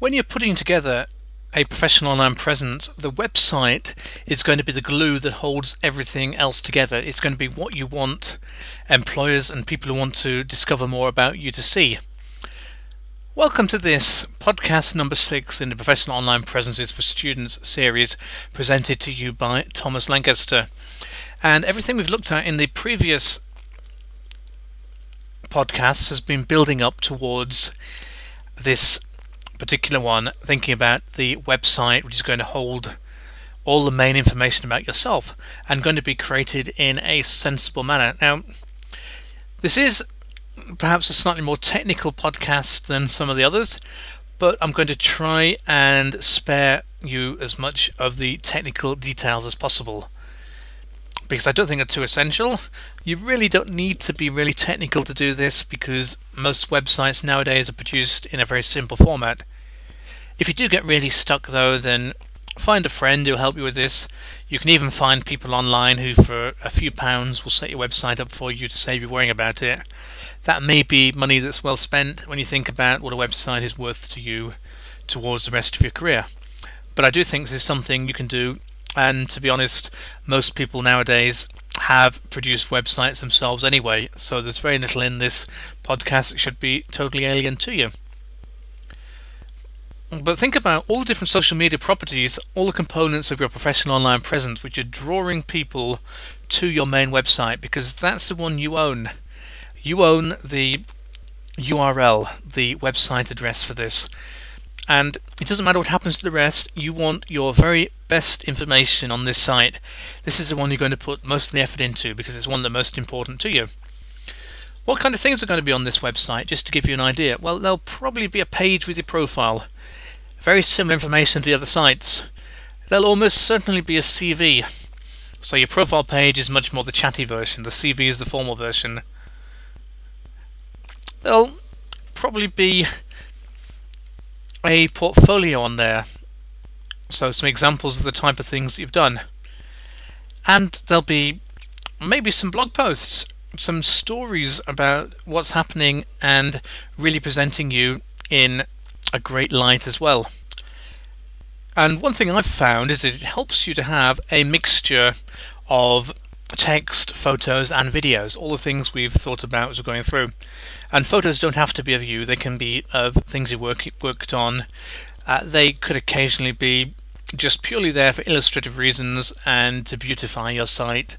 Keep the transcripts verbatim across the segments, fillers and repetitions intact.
When you're putting together a professional online presence, the website is going to be the glue that holds everything else together. It's going to be what you want employers and people who want to discover more about you to see. Welcome to this podcast number six in the Professional Online Presences for Students series, presented to you by Thomas Lancaster. And everything we've looked at in the previous podcasts has been building up towards this particular one, thinking about the website, which is going to hold all the main information about yourself and going to be created in a sensible manner. Now, this is perhaps a slightly more technical podcast than some of the others, but I'm going to try and spare you as much of the technical details as possible, because I don't think they're too essential. You really don't need to be really technical to do this, because most websites nowadays are produced in a very simple format. If you do get really stuck though, then find a friend who'll help you with this. You can even find people online who for a few pounds will set your website up for you to save you worrying about it. That may be money that's well spent when you think about what a website is worth to you towards the rest of your career. But I do think this is something you can do, and to be honest, most people nowadays have produced websites themselves anyway, so there's very little in this podcast that should be totally alien to you. But think about all the different social media properties, all the components of your professional online presence, which are drawing people to your main website, because that's the one you own. You own the U R L, the website address for this. And it doesn't matter what happens to the rest, you want your very best information on this site. This is the one you're going to put most of the effort into, because it's one of the most important to you. What kind of things are going to be on this website, just to give you an idea? Well, there'll probably be a page with your profile. Very similar information to the other sites. There'll almost certainly be a C V. So your profile page is much more the chatty version, the C V is the formal version. There'll probably be a portfolio on there, so some examples of the type of things that you've done, and there'll be maybe some blog posts, some stories about what's happening, and really presenting you in a great light as well. And one thing I've found is that it helps you to have a mixture of text, photos and videos, all the things we've thought about as we're going through. And photos don't have to be of you, they can be of things you've work, worked on. Uh, they could occasionally be just purely there for illustrative reasons and to beautify your site.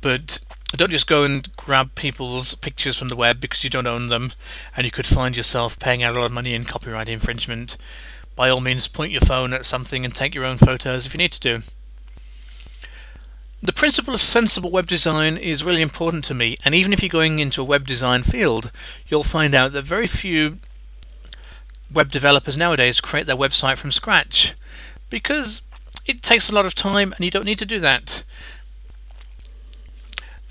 But don't just go and grab people's pictures from the web, because you don't own them and you could find yourself paying out a lot of money in copyright infringement. By all means, point your phone at something and take your own photos if you need to do. The principle of sensible web design is really important to me, and even if you're going into a web design field, you'll find out that very few web developers nowadays create their website from scratch, because it takes a lot of time and you don't need to do that.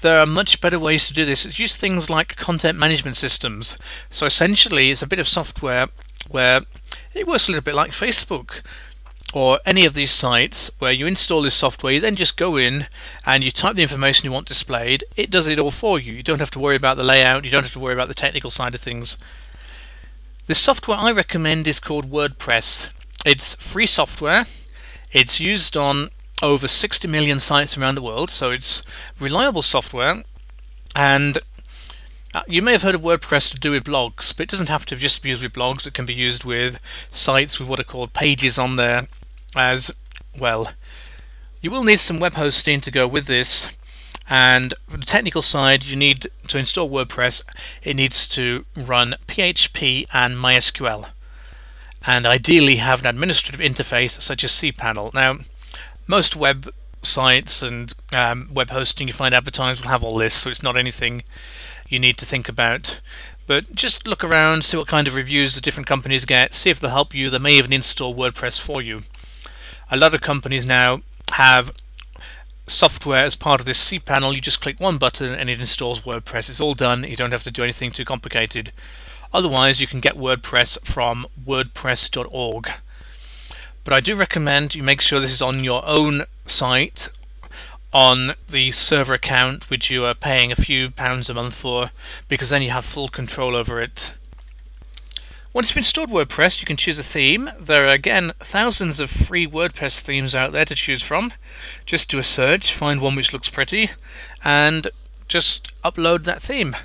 There are much better ways to do this. It's used things like content management systems. So essentially it's a bit of software where it works a little bit like Facebook or any of these sites, where you install this software, you then just go in and you type the information you want displayed. It does it all for you. You don't have to worry about the layout, you don't have to worry about the technical side of things. The software I recommend is called WordPress. It's free software. It's used on over sixty million sites around the world, so it's reliable software. And you may have heard of WordPress to do with blogs, but it doesn't have to just be used with blogs. It can be used with sites with what are called pages on there as well. You will need some web hosting to go with this, and for the technical side you need to install WordPress. It needs to run P H P and MySQL, and ideally have an administrative interface such as cPanel. Now, most web sites and um, web hosting you find advertised will have all this, so it's not anything you need to think about. But just look around, see what kind of reviews the different companies get, see if they'll help you. They may even install WordPress for you. A lot of companies now have software as part of this cPanel. You just click one button and it installs WordPress. It's all done. You don't have to do anything too complicated. Otherwise, you can get WordPress from wordpress dot org. But I do recommend you make sure this is on your own site, on the server account which you are paying a few pounds a month for, because then you have full control over it. Once you've installed WordPress, you can choose a theme. There are, again, thousands of free WordPress themes out there to choose from. Just do a search, find one which looks pretty, and just upload that theme.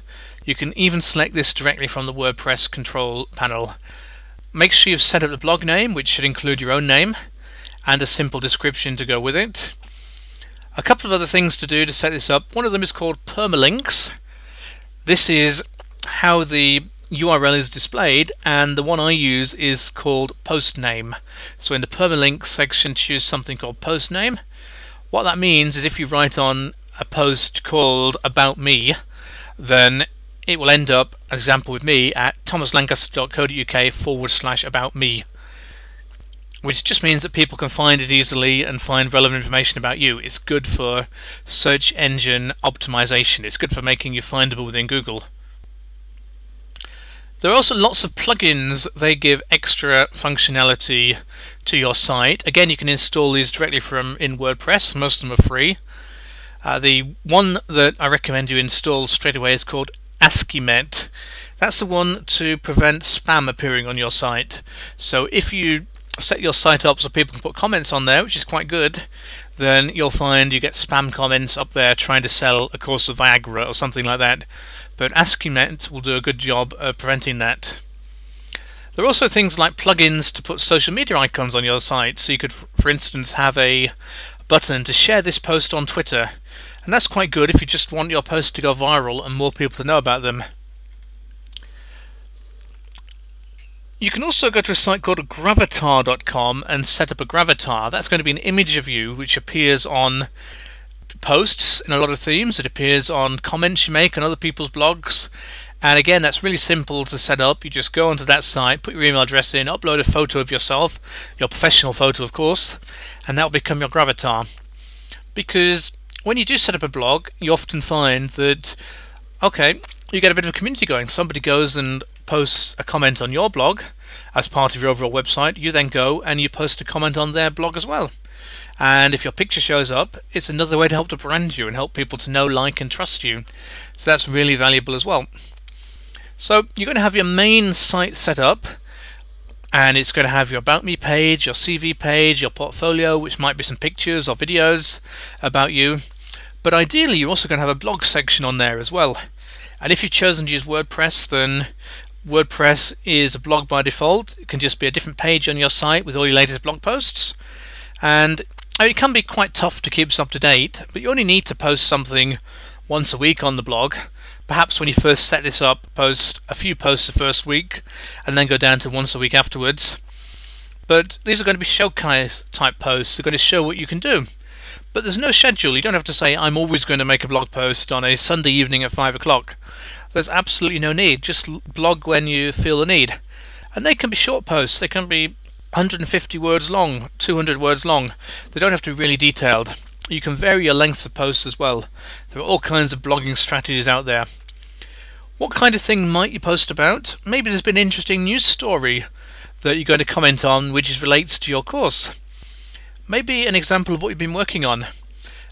You can even select this directly from the WordPress control panel. Make sure you've set up the blog name, which should include your own name, and a simple description to go with it. A couple of other things to do to set this up. One of them is called permalinks. This is how the U R L is displayed, and the one I use is called post name. So in the permalink section, choose something called post name. What that means is if you write on a post called about me, then it will end up, as an example with me, at thomaslancaster.co.uk forward slash about me, which just means that people can find it easily and find relevant information about you. It's good for search engine optimization. It's good for making you findable within Google. There are also lots of plugins. They give extra functionality to your site. Again, you can install these directly from in WordPress. Most of them are free. Uh, the one that I recommend you install straight away is called Akismet. That's the one to prevent spam appearing on your site. So if you set your site up so people can put comments on there, which is quite good, then you'll find you get spam comments up there trying to sell a course of Viagra or something like that. But Akismet will do a good job of preventing that. There are also things like plugins to put social media icons on your site. So you could, for instance, have a button to share this post on Twitter. And that's quite good if you just want your posts to go viral and more people to know about them. You can also go to a site called gravatar dot com and set up a gravatar. That's going to be an image of you which appears on posts in a lot of themes. It appears on comments you make on other people's blogs. And again, that's really simple to set up. You just go onto that site, put your email address in, upload a photo of yourself, your professional photo of course, and that will become your gravatar. Because when you do set up a blog, you often find that, okay, you get a bit of a community going. Somebody goes and posts a comment on your blog as part of your overall website. You then go and you post a comment on their blog as well. And if your picture shows up, it's another way to help to brand you and help people to know, like, and trust you. So that's really valuable as well. So you're going to have your main site set up, and it's going to have your About Me page, your C V page, your portfolio, which might be some pictures or videos about you. But ideally, you're also going to have a blog section on there as well. And if you've chosen to use WordPress, then WordPress is a blog by default. It can just be a different page on your site with all your latest blog posts. And it can be quite tough to keep this up to date, but you only need to post something once a week on the blog. Perhaps when you first set this up, post a few posts the first week and then go down to once a week afterwards. But these are going to be showcase type posts. They're going to show what you can do. But there's no schedule. You don't have to say, I'm always going to make a blog post on a Sunday evening at five o'clock. There's absolutely no need. Just blog when you feel the need. And they can be short posts. They can be one hundred fifty words long, two hundred words long. They don't have to be really detailed. You can vary your length of posts as well. There are all kinds of blogging strategies out there. What kind of thing might you post about? Maybe there's been an interesting news story that you're going to comment on which is relates to your course. Maybe an example of what you've been working on.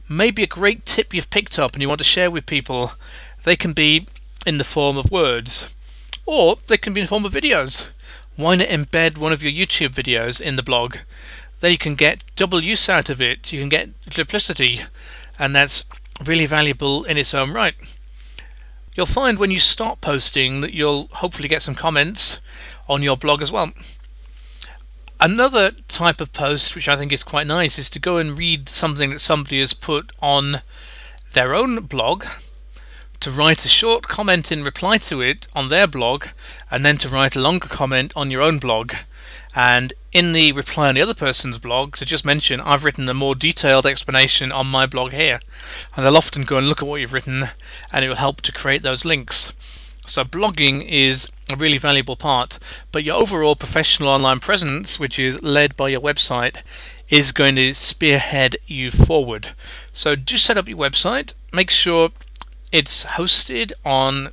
Maybe a great tip you've picked up and you want to share with people. They can be in the form of words, or they can be in the form of videos. Why not embed one of your YouTube videos in the blog? There you can get double use out of it. You can get duplicity, and that's really valuable in its own right. You'll find when you start posting that you'll hopefully get some comments on your blog as well. Another type of post which I think is quite nice is to go and read something that somebody has put on their own blog, to write a short comment in reply to it on their blog, and then to write a longer comment on your own blog. And in the reply on the other person's blog, to just mention, I've written a more detailed explanation on my blog here. And they'll often go and look at what you've written, and it will help to create those links. So blogging is a really valuable part, but your overall professional online presence, which is led by your website, is going to spearhead you forward. So do set up your website. Make sure it's hosted on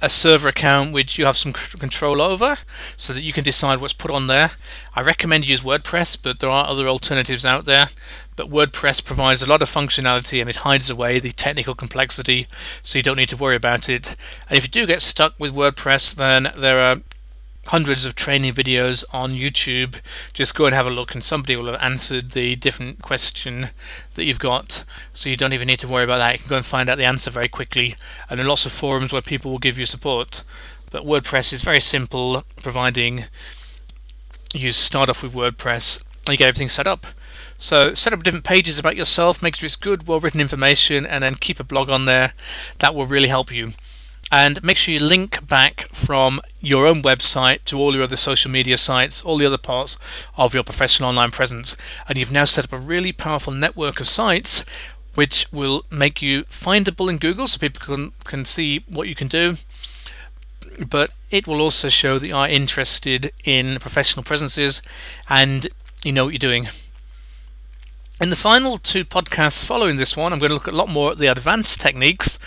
a server account which you have some control over, so that you can decide what's put on there. I recommend you use WordPress, but there are other alternatives out there. But WordPress provides a lot of functionality and it hides away the technical complexity, so you don't need to worry about it. And if you do get stuck with WordPress, then there are hundreds of training videos on YouTube. Just go and have a look and somebody will have answered the different question that you've got, so you don't even need to worry about that. You can go and find out the answer very quickly, and there are lots of forums where people will give you support. But WordPress is very simple, providing you start off with WordPress and you get everything set up. So set up different pages about yourself, make sure it's good, well-written information, and then keep a blog on there. That will really help you. And make sure you link back from your own website to all your other social media sites, all the other parts of your professional online presence. And you've now set up a really powerful network of sites which will make you findable in Google, so people can, can see what you can do. But it will also show that you are interested in professional presences and you know what you're doing. In the final two podcasts following this one, I'm going to look at a lot more at the advanced techniques,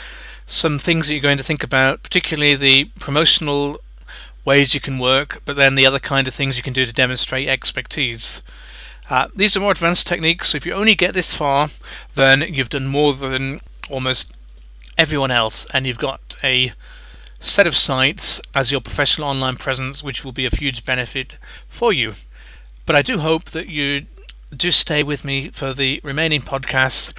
some things that you're going to think about, particularly the promotional ways you can work, but then the other kind of things you can do to demonstrate expertise. Uh, these are more advanced techniques, so if you only get this far, then you've done more than almost everyone else, and you've got a set of sites as your professional online presence, which will be of huge benefit for you. But I do hope that you do stay with me for the remaining podcasts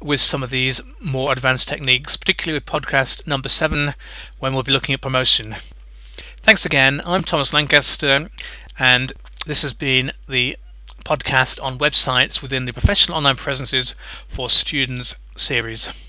with some of these more advanced techniques, particularly with podcast number seven, when we'll be looking at promotion. Thanks again. I'm Thomas Lancaster, and this has been the podcast on websites within the Professional Online Presences for Students series.